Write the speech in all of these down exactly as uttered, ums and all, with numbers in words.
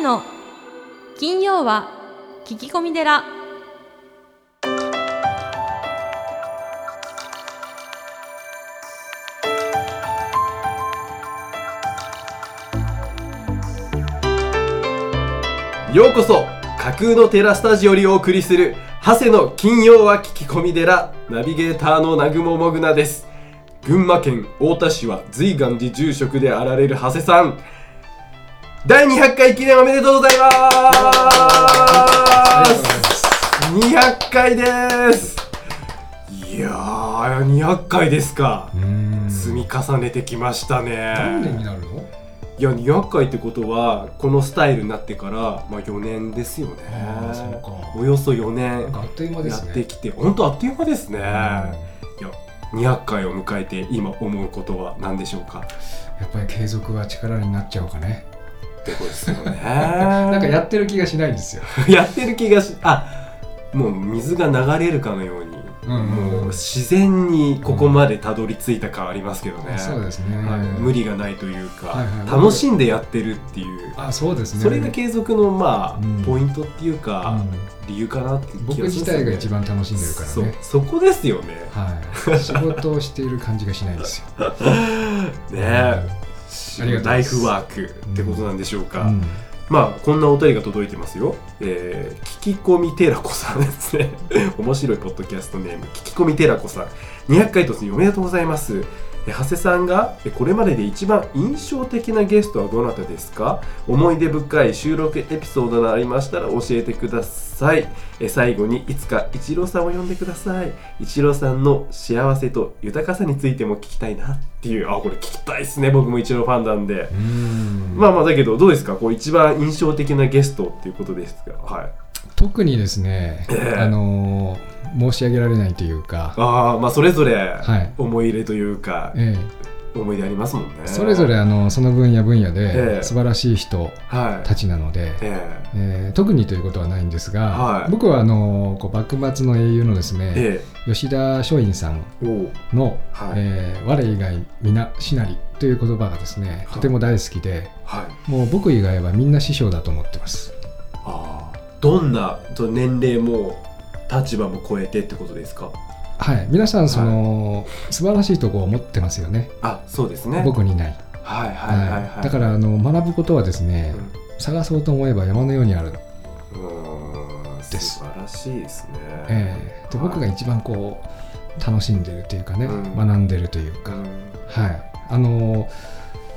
声の金曜は聞き込み寺。ようこそ架空の寺スタジオよりお送りする長谷の金曜は聞き込み寺、ナビゲーターの南雲もぐなです。群馬県太田市は瑞岩寺住職であられる長谷さん、だいにひゃっかい記念おめでとうございます。にひゃっかいです。いやー、にひゃっかいですか。うーん、積み重ねてきましたね。何年になるの？いや、にひゃっかいってことはこのスタイルになってから、まあ、よねんですよね。そうか、およそよねんあっという間ですね。やってきて本当あっという間ですね。いや、にひゃっかいを迎えて今思うことは何でしょうか？やっぱり継続は力になっちゃうかねってことですよね。なんかやってる気がしないんですよ。やってる気がし、あ、もう水が流れるかのように、うんうんうん、もう自然にここまでたどり着いた感ありますけどね。そうですね。無理がないというか、はいはい、楽しんでやってるっていう。あ、そうですね。それが継続のまあ、うん、ポイントっていうか、うん、理由かなって気がしますね。僕自体が一番楽しんでるからね。そ、そこですよね。はい、仕事をしている感じがしないですよ。ねえ。ライフワークってことなんでしょうか、うんうん、まあこんなお便りが届いてますよ、えー、聞き込み寺子さんですね。面白いポッドキャストネーム、聞き込み寺子さん、にひゃっかい突入おめでとうございます。長谷さんがこれまでで一番印象的なゲストはどなたですか？思い出深い収録エピソードがありましたら教えてください。最後にいつかイチローさんを呼んでください。イチローさんの幸せと豊かさについても聞きたいなっていう。あ、これ聞きたいですね。僕もイチローファンなんで。うーん、まあまあだけどどうですか、こう一番印象的なゲストっていうことですが、はい、特にですね、えー、あのー申し上げられないというか、あ、まあ、それぞれ思い入れというか、はい、ええ、思い出ありますもんね。それぞれあのその分野分野で素晴らしい人たちなので、ええ、ええ、特にということはないんですが、はい、僕はあのこう幕末の英雄のですね、ええ、吉田松陰さんの、はい、えー、我以外皆師なりという言葉がですね、とても大好きで、はい、もう僕以外はみんな師匠だと思ってます。あ、どんな年齢も立場も超えてってことですか？はい、皆さんその、はい、素晴らしいところを持ってますよね。あ、そうですね。僕にない。はいはいはいはい。だからあの学ぶことはですね、うん、探そうと思えば山のようにある。うーん、です。素晴らしいですね。えー、で、はい、僕が一番こう楽しんでるというかね、うん、学んでるというか、うん、はい。あの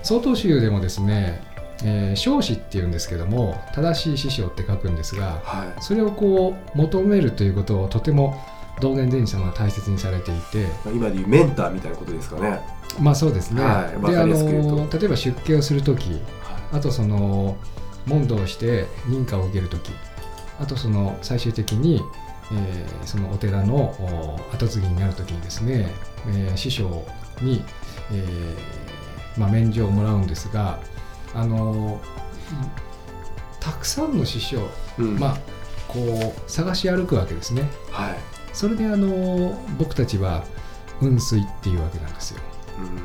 曹洞宗でもですね、えー、正師っていうんですけども、正しい師匠って書くんですが、はい、それをこう求めるということをとても道元禅師様は大切にされていて、今でいうメンターみたいなことですかね。まあそうですね、はい、で、あの例えば出家をするとき、はい、あとその問答をして認可を受けるとき、あとその最終的に、えー、そのお寺の後継ぎになるときにですね、えー、師匠に、えーまあ、免状をもらうんですが、あのたくさんの師匠、うん、まあ、こう探し歩くわけですね、はい、それであの僕たちは雲水っていうわけなんですよ。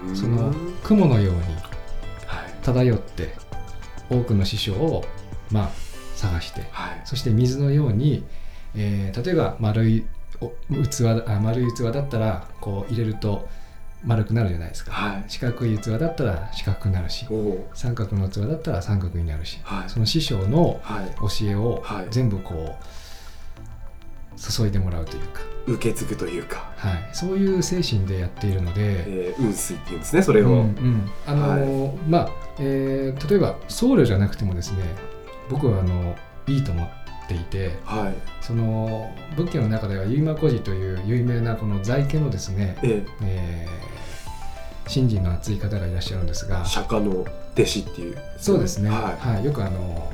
うん、その雲のように漂って多くの師匠を、まあ、探して、はい、そして水のように、えー、例えば丸い器、あ、丸い器だったらこう入れると丸くなるじゃないですか、はい、四角い器だったら四角くなるし、三角の器だったら三角になるし、はい、その師匠の教えを全部こう、はい、注いでもらうというか受け継ぐというか、はい、そういう精神でやっているので、えー、雲水っていうんですね、それを、うんうん、あの、はい、まあ、えー、例えば僧侶じゃなくてもですね、僕はあのいいと思っていて、はい、その仏教の中では結馬古寺という有名なこの在家のですね、えーえー信心の熱い方がいらっしゃるんですが、釈迦の弟子っていう、そうですね、はいはい、よくあの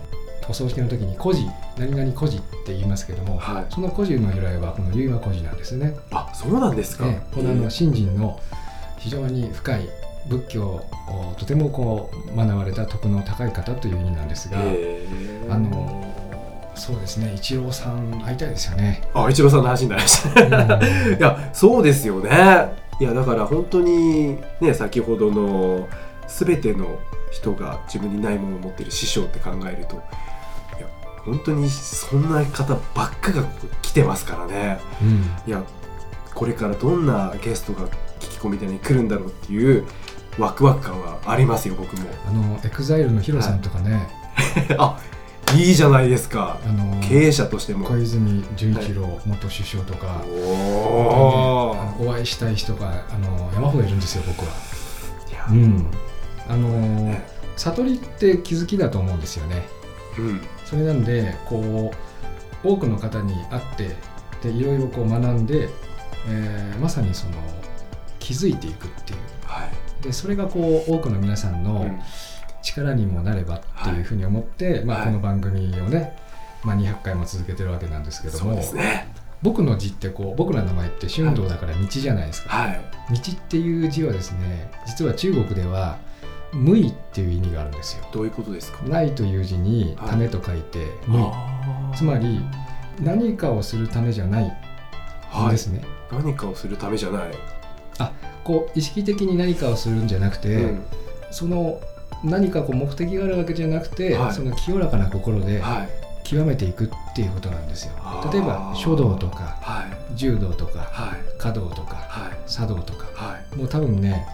お葬式の時に古事、何々古事って言いますけども、はい、その古事の由来はこの結馬古事なんですね。あ、そうなんですか。このあの信心の非常に深い仏教をとてもこう学ばれた徳の高い方という意味なんですが、あのそうですね、イチローさん会いたいですよね。あ、イチローさんの話になりました、うん、いや、そうですよね。いや、だから本当にね、先ほどの全ての人が自分にないものを持っている師匠って考えると、本当にそんな方ばっかが来てますからね、うん、いやこれからどんなゲストが聞き込みたいに来るんだろうっていうワクワク感はありますよ。僕もあのエグザイルのヒロさんとかね、はい、あいいじゃないですか、あのー、経営者としても小泉純一郎元首相とか、はい、お, あのお会いしたい人があの山ほどいるんですよ僕は。いや、うん、あのーね、悟りって気づきだと思うんですよね、うん、それなんでこう多くの方に会ってでいろいろこう学んで、えー、まさにその気づいていくっていう、はい、でそれがこう多くの皆さんの、うん、力にもなればっていうふうに思って、はい、まあ、この番組をね、まあ、にひゃっかいも続けてるわけなんですけども、そうですね、僕の字ってこう僕らの名前って春道だから道じゃないですか、はい、道っていう字はですね、実は中国では無為っていう意味があるんですよ。どういうことですか？ないという字に種と書いて無為、はい、つまり何かをするためじゃないんですね、はい、何かをするためじゃない、あ、こう意識的に何かをするんじゃなくて、うん、その何かこう目的があるわけじゃなくて、はい、その清らかな心で極めていくっていうことなんですよ、はい、例えば書道とか、はい、柔道とか、はい、華道とか、はい、茶道とか、はい、もう多分ね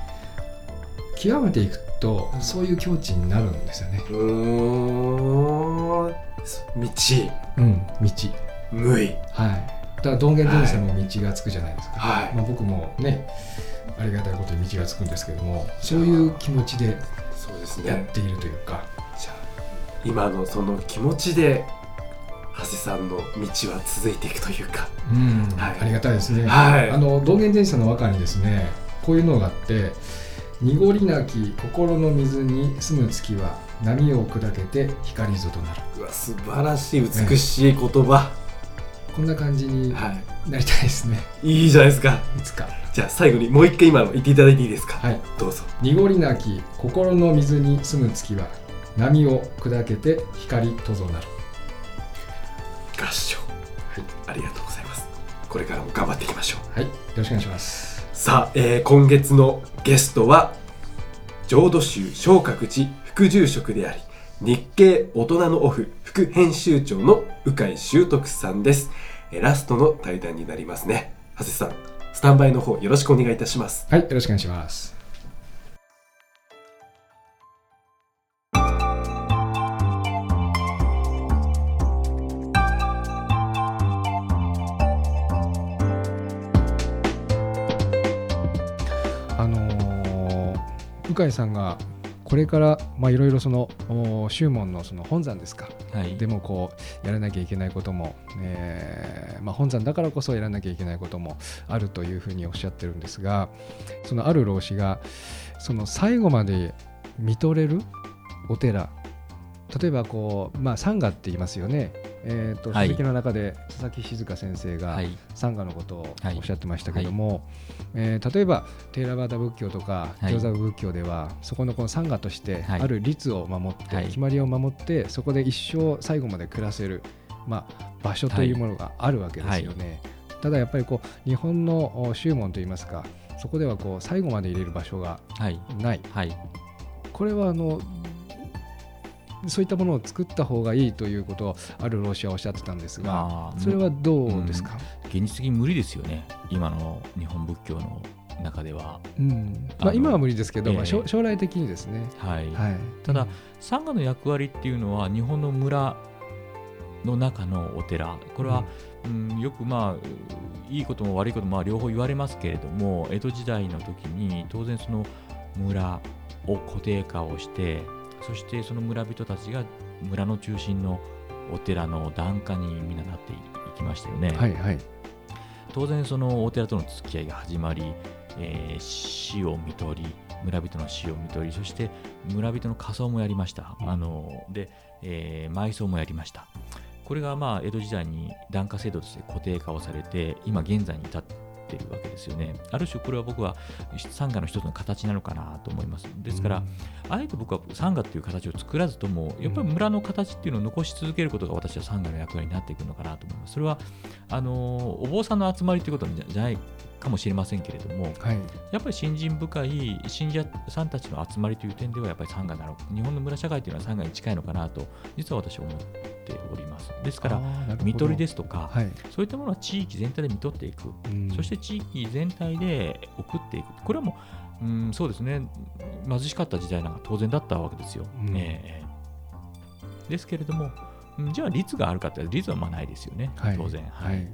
極めていくとそういう境地になるんですよね。うーん、道、うん、道無為、はい、だから道元禅師さんも道がつくじゃないですか、はい、まあ、僕もねありがたいことに道がつくんですけども、そういう気持ちでそうですね、やっているというか、じゃあ今のその気持ちで長谷さんの道は続いていくというか、うん、はい、ありがたいですね、はい、あの道元禅師さんの和歌にですねこういうのがあって、濁りなき心の水に澄む月は波を砕けて光ぞとなる。うわ、素晴らしい美しい言葉、ね、こんな感じになりたいですね、はい、いいじゃないですか。いつかじゃあ最後にもう一回今の言っていただいていいですか？はい、どうぞ。濁りなき心の水に澄む月は波を砕けて光とぞなる。合唱、はい、ありがとうございます。これからも頑張っていきましょう。はい、よろしくお願いします。さあ、えー、今月のゲストは浄土宗正覚寺副住職であり日経大人のオフ副編集長の鵜飼修徳さんです。ラストの対談になりますね。長谷さん、スタンバイの方よろしくお願いいたします。はい、よろしくお願いします。あの鵜飼さんがこれからいろいろその宗門 の, その本山ですか、はい、でもこうやらなきゃいけないことも、えーまあ、本山だからこそやらなきゃいけないこともあるというふうにおっしゃってるんですが、そのある老師がその最後まで見とれるお寺、例えばこう、まあ、サンガって言いますよね、えー、と書籍の中で佐々木静香先生がサンガのことをおっしゃってましたけども、はいはいはい、えー、例えばテーラワダ仏教とか行座部仏教では、はい、そこのこのサンガとしてある律を守って、はい、決まりを守ってそこで一生最後まで暮らせる、まあ、場所というものがあるわけですよね、はいはい、ただやっぱりこう日本の宗門といいますか、そこではこう最後まで入れる場所がない、はいはい、これはあのそういったものを作った方がいいということをある老師はおっしゃってたんですが、それはどうですか？うん、現実的に無理ですよね、今の日本仏教の中では、うん、まあ、今は無理ですけど、えーまあ、将, 将来的にですね、はいはい、ただサンガの役割っていうのは日本の村の中のお寺、これは、うんうん、よくまあいいことも悪いこともまあ両方言われますけれども、江戸時代の時に当然その村を固定化をして、そしてその村人たちが村の中心のお寺の檀家にみんななっていきましたよね、はいはい、当然そのお寺との付き合いが始まり、えー、死をみとり、村人の死をみとり、そして村人の火葬もやりました、うん、あので、えー、埋葬もやりました。これがまあ江戸時代に檀家制度として固定化をされて今現在に至っているわけですよね。ある種これは僕はサンガの一つの形なのかなと思います。ですから、うん、あえて僕はサンガという形を作らずともやっぱり村の形っていうのを残し続けることが私はサンガの役割になっていくのかなと思います。それはあのお坊さんの集まりということじゃないかもしれませんけれども、はい、やっぱり信心深い信者さんたちの集まりという点ではやっぱり参賀なの日本の村社会というのは参賀に近いのかなと実は私は思っております。ですから見取りですとか、はい、そういったものは地域全体で見取っていく、うん、そして地域全体で送っていく、これはもう、うん、そうですね、貧しかった時代なんか当然だったわけですよ、うんえー、ですけれどもじゃあ率があるかって率はまあないですよね、はい、当然、はいはい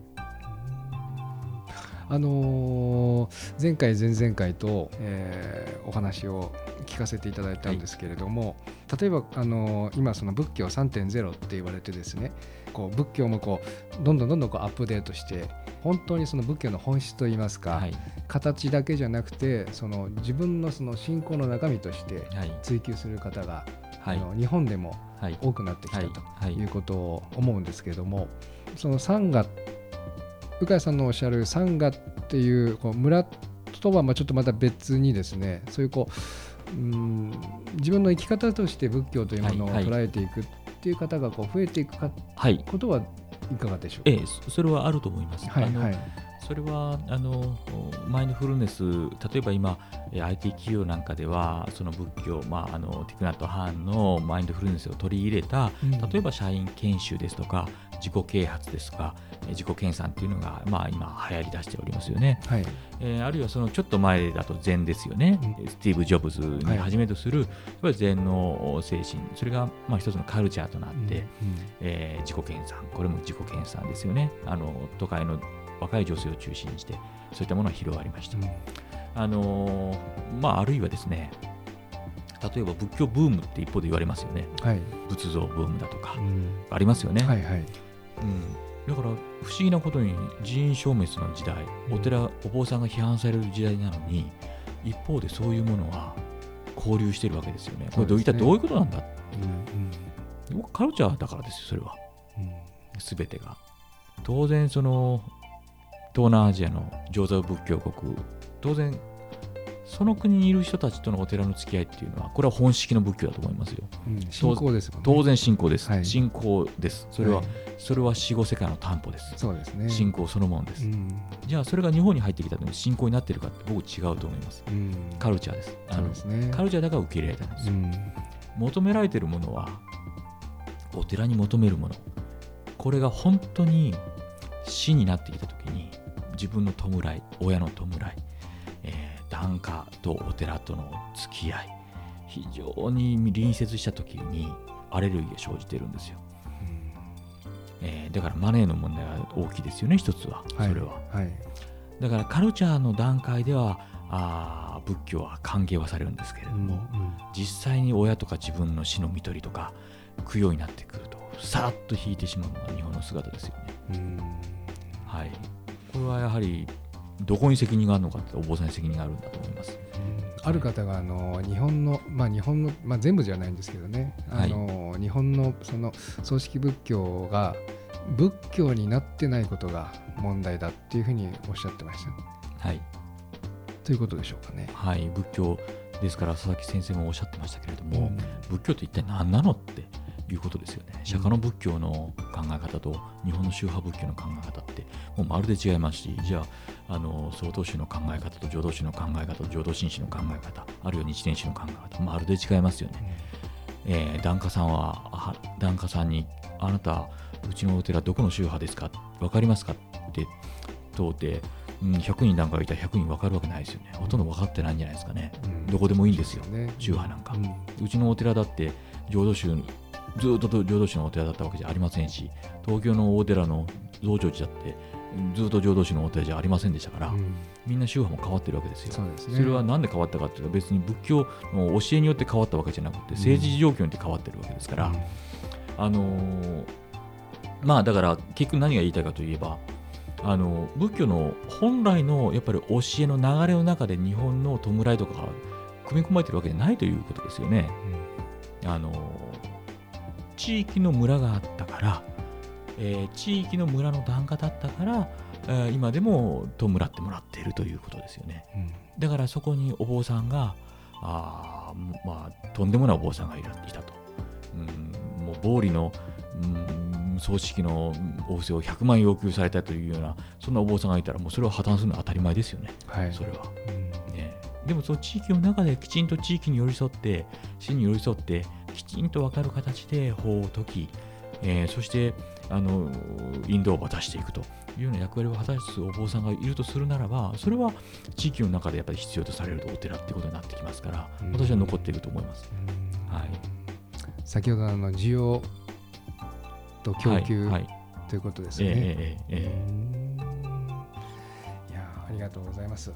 あのー、前回前々回と、えー、お話を聞かせていただいたんですけれども、はい、例えば、あのー、今その仏教 さんてんゼロ って言われてですねこう仏教もこうどんどんどんどんこうアップデートして本当にその仏教の本質といいますか、はい、形だけじゃなくてその自分のその信仰の中身として追求する方が、はい、あの日本でも多くなってきた、はい、ということを思うんですけれども、はいはい、その参賀鵜飼さんのおっしゃる参賀っていうこう村とはまあちょっとまた別にですねそういうこう、うん、自分の生き方として仏教というものを捉えていくっていう方がこう増えていくか、はい、ことはいかがでしょうか。ええ、それはあると思います、はい、あの、はいそれはあのマインドフルネス例えば今 アイティー 企業なんかではその仏教、まあ、あのティクナット・ハーンのマインドフルネスを取り入れた、うん、例えば社員研修ですとか自己啓発ですとか自己研鑽というのが、まあ、今流行りだしておりますよね、はいえー、あるいはそのちょっと前だと禅ですよね、うん、スティーブ・ジョブズにはじめとする、はい、やっぱり禅の精神それがまあ一つのカルチャーとなって、うんうんえー、自己研鑽これも自己研鑽ですよねあの都会の若い女性を中心にしてそういったものが広がりました、うんあのまあ、あるいはですね例えば仏教ブームって一方で言われますよね、はい、仏像ブームだとか、うん、ありますよね、はいはいうん、だから不思議なことに寺院消滅の時代お寺、うん、お坊さんが批判される時代なのに一方でそういうものは交流しているわけですよねこれどういったどういうことなんだ、うんうん、カルチャーだからですよそれは、うん、全てが当然その東南アジアの上座仏教国当然その国にいる人たちとのお寺の付き合いっていうのはこれは本式の仏教だと思いますよ、うん、信仰ですもんね当然信仰です、はい、信仰ですそれは、はい、それは死後世界の担保ですそうですね信仰そのものです、うん、じゃあそれが日本に入ってきた時に信仰になってるかって僕違うと思います、うん、カルチャーですあのそうですねカルチャーだから受け入れられたんですよ、うん、求められてるものはお寺に求めるものこれが本当に死になってきた時に自分の弔い、親の弔い、えー、檀家とお寺との付き合い非常に隣接した時にアレルギーが生じているんですよ、うんえー、だからマネーの問題は大きいですよね一つはそれは、はいはい、だからカルチャーの段階ではあ仏教は歓迎はされるんですけれども、うんうん、実際に親とか自分の死の看取りとか供養になってくるとさらっと引いてしまうのが日本の姿ですよね、うんはいこれはやはりどこに責任があるのかってお坊さんに責任があるんだと思います、うん、ある方があの日本の、まあ日本のまあ、全部じゃないんですけどねあの、はい、日本のその葬式仏教が仏教になってないことが問題だっていうふうにおっしゃってました、はい、ということでしょうかね、はい、仏教ですから佐々木先生もおっしゃってましたけれども、うん、仏教って一体何なのっていうことですよね。釈迦の仏教の考え方と日本の宗派仏教の考え方ってもうまるで違いますし、じゃあ、あの曹洞宗の考え方と浄土宗の考え方と浄土真宗の考え方、あるいは日蓮宗の考え方まるで違いますよね。えー、檀家さんは檀家さんにあなたうちのお寺どこの宗派ですか分かりますかって問うて、うん、ひゃくにん檀家がいたらひゃくにん分かるわけないですよね。ほとんど分かってないんじゃないですかね。うん、どこでもいいんですよ、ね、宗派なんか、うん、うちのお寺だって浄土宗ずっと浄土宗のお寺だったわけじゃありませんし、東京の大寺の増上寺だってずっと浄土宗のお寺じゃありませんでしたから、うん、みんな宗派も変わってるわけですよ。 そうですね。それは何で変わったかというと、別に仏教の教えによって変わったわけじゃなくて政治状況によって変わってるわけですから、うん、あのまあだから結局何が言いたいかといえば、あの仏教の本来のやっぱり教えの流れの中で日本の弔いとかが組み込まれてるわけじゃないということですよね、うん、あの地域の村があったから、えー、地域の村の檀家だったから、えー、今でも弔ってもらっているということですよね、うん、だからそこにお坊さんがあ、まあ、とんでもないお坊さんがいたと、うん、もう暴利の、うん、葬式のお布施をひゃくまん要求されたというようなそんなお坊さんがいたらもうそれを破綻するのは当たり前ですよね、はい、それは、うんね、でもその地域の中できちんと地域に寄り添って市に寄り添ってきちんと分かる形で法を解き、えー、そしてあの引導を渡していくというような役割を果たすお坊さんがいるとするならば、それは地域の中でやっぱり必要とされるお寺ということになってきますから、うん、私は残っていると思います、うんはい、先ほどの需要と供給、はいはい、ということですね、えーえーえー、いやありがとうございます、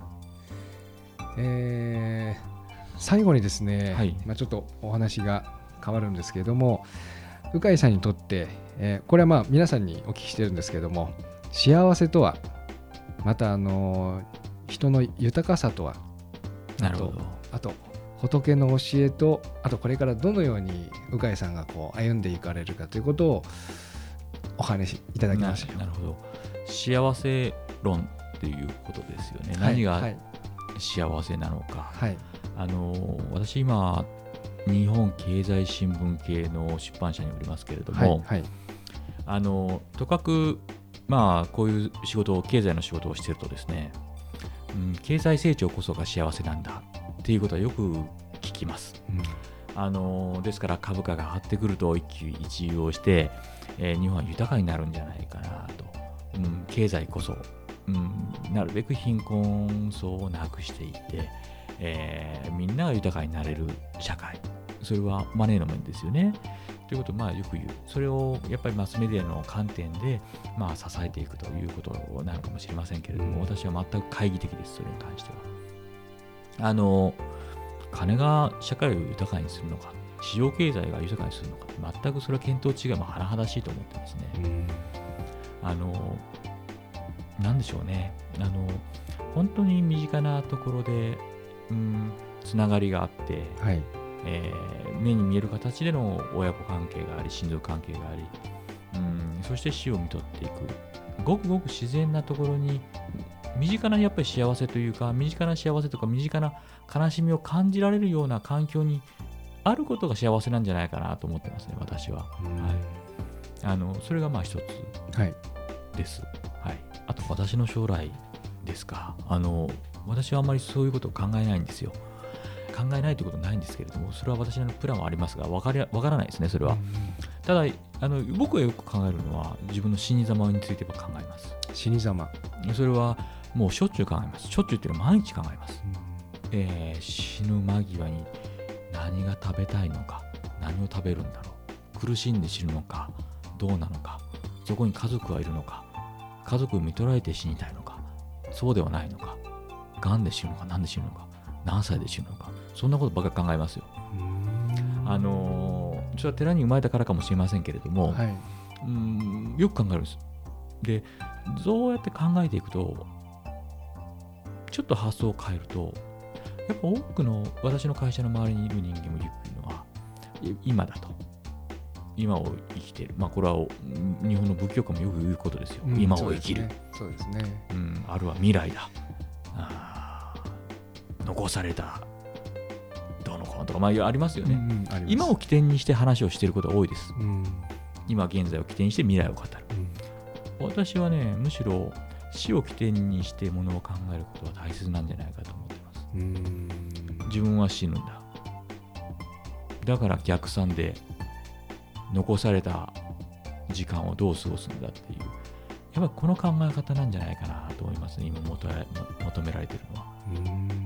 えー、最後にですね、はいまあ、ちょっとお話が変わるんですけれども、鵜飼さんにとって、えー、これはまあ皆さんにお聞きしてるんですけれども、幸せとは、またあの人の豊かさとは、なるほど、あと仏の教えと、あとこれからどのように鵜飼さんがこう歩んでいかれるかということをお話しいただきました。なるほど、幸せ論っていうことですよね、はい、何が幸せなのか、はい、あの私今日本経済新聞系の出版社におりますけれども、はいはい、あのとかく、まあ、こういう仕事を経済の仕事をしているとですね、うん、経済成長こそが幸せなんだっていうことはよく聞きます、うん、あのですから株価が上がってくると一喜一憂をして、えー、日本は豊かになるんじゃないかなと、うん、経済こそ、うん、なるべく貧困層をなくしていってえー、みんなが豊かになれる社会、それはマネーの面ですよねということをまあよく言う。それをやっぱりマスメディアの観点でまあ支えていくということなのかもしれませんけれども、私は全く懐疑的です。それに関してはあの金が社会を豊かにするのか、市場経済が豊かにするのか、全くそれは見当違いも甚だしいと思ってますね。あのなんでしょうね、あの本当に身近なところでうん、つながりがあって、はいえー、目に見える形での親子関係があり、親族関係があり、うん、そして死を看取っていく、ごくごく自然なところに身近なやっぱり幸せというか、身近な幸せとか身近な悲しみを感じられるような環境にあることが幸せなんじゃないかなと思ってますね、私は、はい、あのそれがまあ一つです、はいはい、あと私の将来ですか。あの私はあまりそういうことを考えないんですよ。考えないということはないんですけれども、それは私のプランはありますが、分かり、分からないですね、それは。ただあの僕がよく考えるのは自分の死に様については考えます。死に様、それはもうしょっちゅう考えます。しょっちゅうっていうのは毎日考えます、うんえー、死ぬ間際に何が食べたいのか、何を食べるんだろう、苦しんで死ぬのかどうなのか、そこに家族はいるのか、家族を見とられて死にたいのか、そうではないのか、癌で死ぬのか、何で死ぬのか、何歳で死ぬのか、そんなことばっかり考えますよ。あのそれは寺に生まれたからかもしれませんけれども、はい、うんよく考えるんです。でそうやって考えていくと、ちょっと発想を変えると、やっぱ多くの私の会社の周りにいる人間も言うのは、今だと、今を生きている、まあ、これは日本の仏教家もよく言うことですよ、うん、今を生きる、そうですね、そうですね、うん、あるいは未来だ、あ残されたどうのこうのとか、まあ、ありますよね、うんうん、あります。今を起点にして話をしていることが多いです、うん、今現在を起点にして未来を語る、うん、私はね、むしろ死を起点にしてものを考えることは大切なんじゃないかと思ってます、うん、自分は死ぬんだ、だから逆算で残された時間をどう過ごすんだっていう、やっぱりこの考え方なんじゃないかなと思いますね、今求められているのは。うーん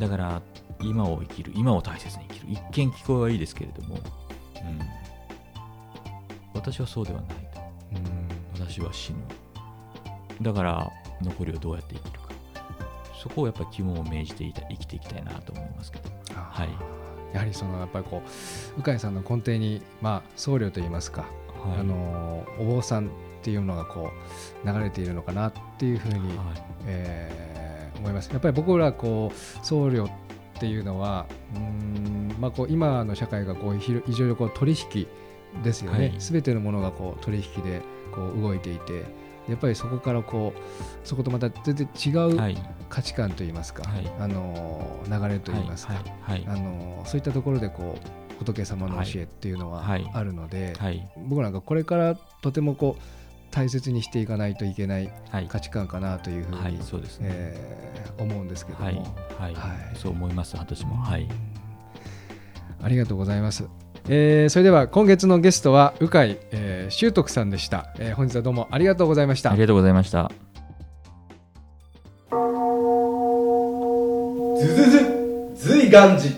だから今を生きる、今を大切に生きる、一見聞こえはいいですけれども、うん、私はそうではないと。うん私は死ぬ、だから残りをどうやって生きるか、そこをやっぱり肝を銘じていた生きていきたいなと思いますけど、はい、やはりそのやっぱりこう鵜飼さんの根底に、まあ、僧侶といいますか、はい、あのお坊さんっていうのがこう流れているのかなっていうふうに、はいえー、思います。やっぱり僕らこう僧侶っていうのはうーん、まあ、こう今の社会がこう非常にこう取引ですよね、すべ、はい、てのものがこう取引でこう動いていて、やっぱりそこからこうそことまた全然違う価値観といいますか、はい、あの流れといいますか、はいはいはい、あのそういったところでこう仏様の教えっていうのはあるので、はいはい、僕なんかこれからとてもこう大切にしていかないといけない価値観かなというふうに、はいはいそうですねえー、思うんですけども、はいはいはい、そう思います私も、はい、ありがとうございます。えー、それでは今月のゲストは鵜飼、えー、秀徳さんでした、えー、本日はどうもありがとうございました。ありがとうございました。ずずずずいがんじ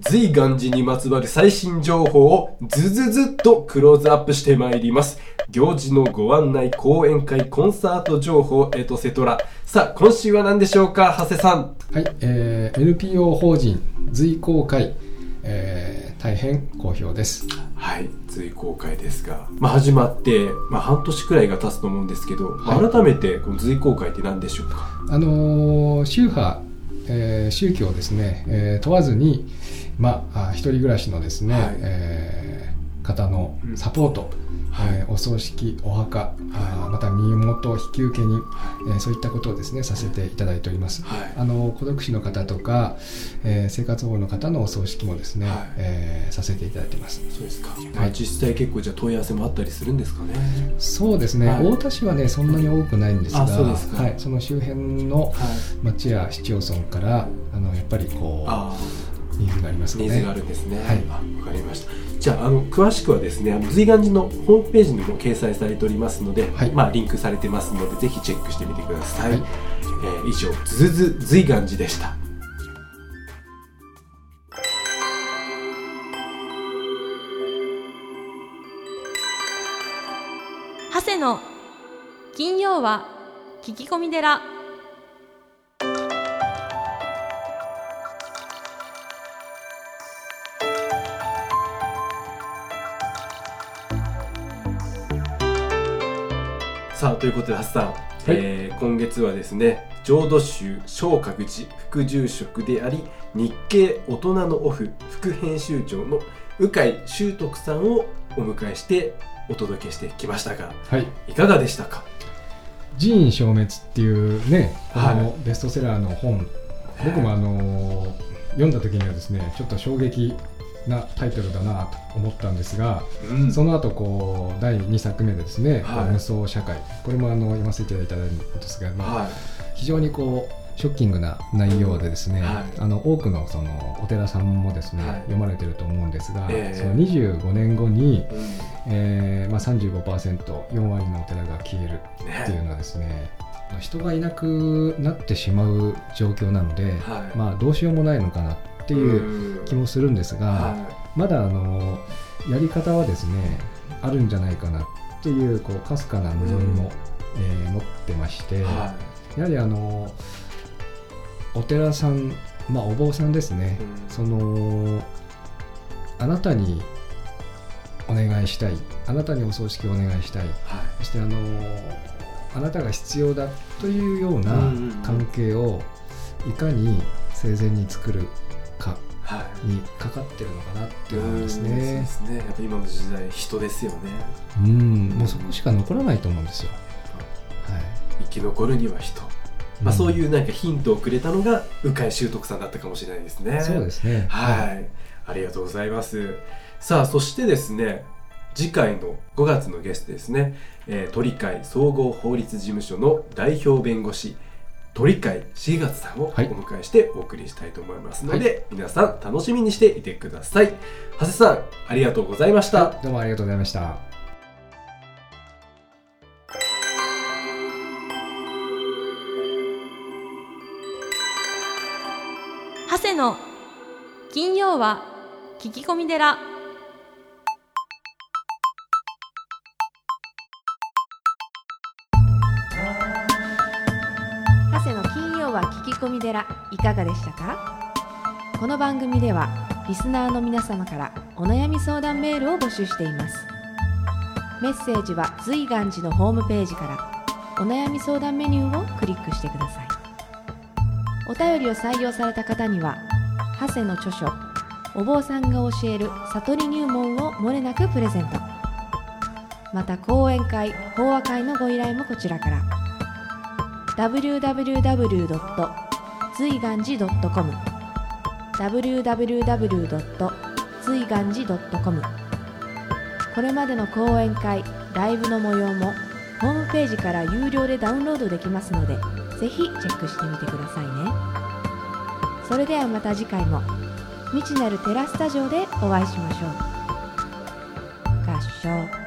ずいがんじにまつわる最新情報をずずずっとクローズアップしてまいります。行事のご案内、講演会、コンサート情報、エトセトラ。さあ今週は何でしょうか、長谷さん。はい、えー、エヌピーオー 法人随行会、えー、大変好評です。はい、随行会ですが、まあ、始まって、まあ、半年くらいが経つと思うんですけど、はい、改めてこの随行会って何でしょうか。あのー、宗派、えー、宗教をですね、えー、問わずに、まあ、一人暮らしのですね、はいえー、方のサポート、うんはいえー、お葬式、お墓、はい、あまた身元引き受けに、はいえー、そういったことをですねさせていただいております、はい、あの孤独死の方とか、えー、生活保護の方のお葬式もですね、はいえー、させていただいてます。そうですか、はい、実際結構じゃあ問い合わせもあったりするんですかね。そうですね、はい、太田市はねそんなに多くないんですが、あ、そうですか、はい、その周辺の町や市町村から、はい、あのやっぱりこうあニーズがありますね。ニーズがあるんですね。はい、あ、分かりました。じゃあ、あの詳しくはですね、あの随願寺のホームページにも掲載されておりますので、はい、まあリンクされてますのでぜひチェックしてみてください。はい、えー、以上ずず随願寺でした。長谷の金曜は聞き込み寺。さあということでハスさん、はいえー、今月はですね浄土宗松覚寺副住職であり日経大人のオフ副編集長の鵜飼秀徳さんをお迎えしてお届けしてきましたが、はい、いかがでしたか。寺院消滅っていうねあの、はい、ベストセラーの本、僕もあの読んだ時にはですねちょっと衝撃なタイトルだなと思ったんですが、うん、その後こうだいにさくめでですね、はい、無双社会、これもあの読ませていただいたんですが、まあはい、非常にこうショッキングな内容でですね、うんはい、あの多くのそのお寺さんもですね、はい、読まれてると思うんですが、えー、そのにじゅうごねんごに、うんえーまあ、さんじゅうごパーセント、よん割のお寺が消えるっていうのはですね、ね人がいなくなってしまう状況なので、はいまあ、どうしようもないのかなっていう気もするんですが、はい、まだあのやり方はですねあるんじゃないかなっていうかすかな望みも、えー、持ってまして、はい、やはりあのお寺さん、まあ、お坊さんですね、うん、そのあなたにお願いしたい、あなたにお葬式をお願いしたい、はい、そしてあのあなたが必要だというような関係をいかに生前に作るかにかかってるのかなって思うんですね。そうですね、やっぱ今の時代人ですよね。うんもうそこしか残らないと思うんですよ、はい、生き残るには人、まあ、そういうなんかヒントをくれたのが鵜飼秀徳さんだったかもしれないですね。そうですね、はいはい、ありがとうございます。さあそしてですね次回のごがつのゲストですね、えー、鳥海総合法律事務所の代表弁護士鳥海重勝さんをお迎えしてお送りしたいと思いますので、はい、皆さん楽しみにしていてください。長谷さんありがとうございました。はい、どうもありがとうございました。長谷の金曜は聞き込み寺。聞き込み寺いかがでしたか。この番組ではリスナーの皆様からお悩み相談メールを募集しています。メッセージは随願寺のホームページからお悩み相談メニューをクリックしてください。お便りを採用された方には長谷の著書お坊さんが教える悟り入門を漏れなくプレゼント。また講演会、講話会のご依頼もこちらから。ダブリューダブリューダブリュードット随願寺ドットコムダブリューダブリューダブリュードットツイガンジドットコム。 これまでの講演会、ライブの模様もホームページから有料でダウンロードできますので、ぜひチェックしてみてくださいね。それではまた次回も未知なるテラスタジオでお会いしましょう。合唱。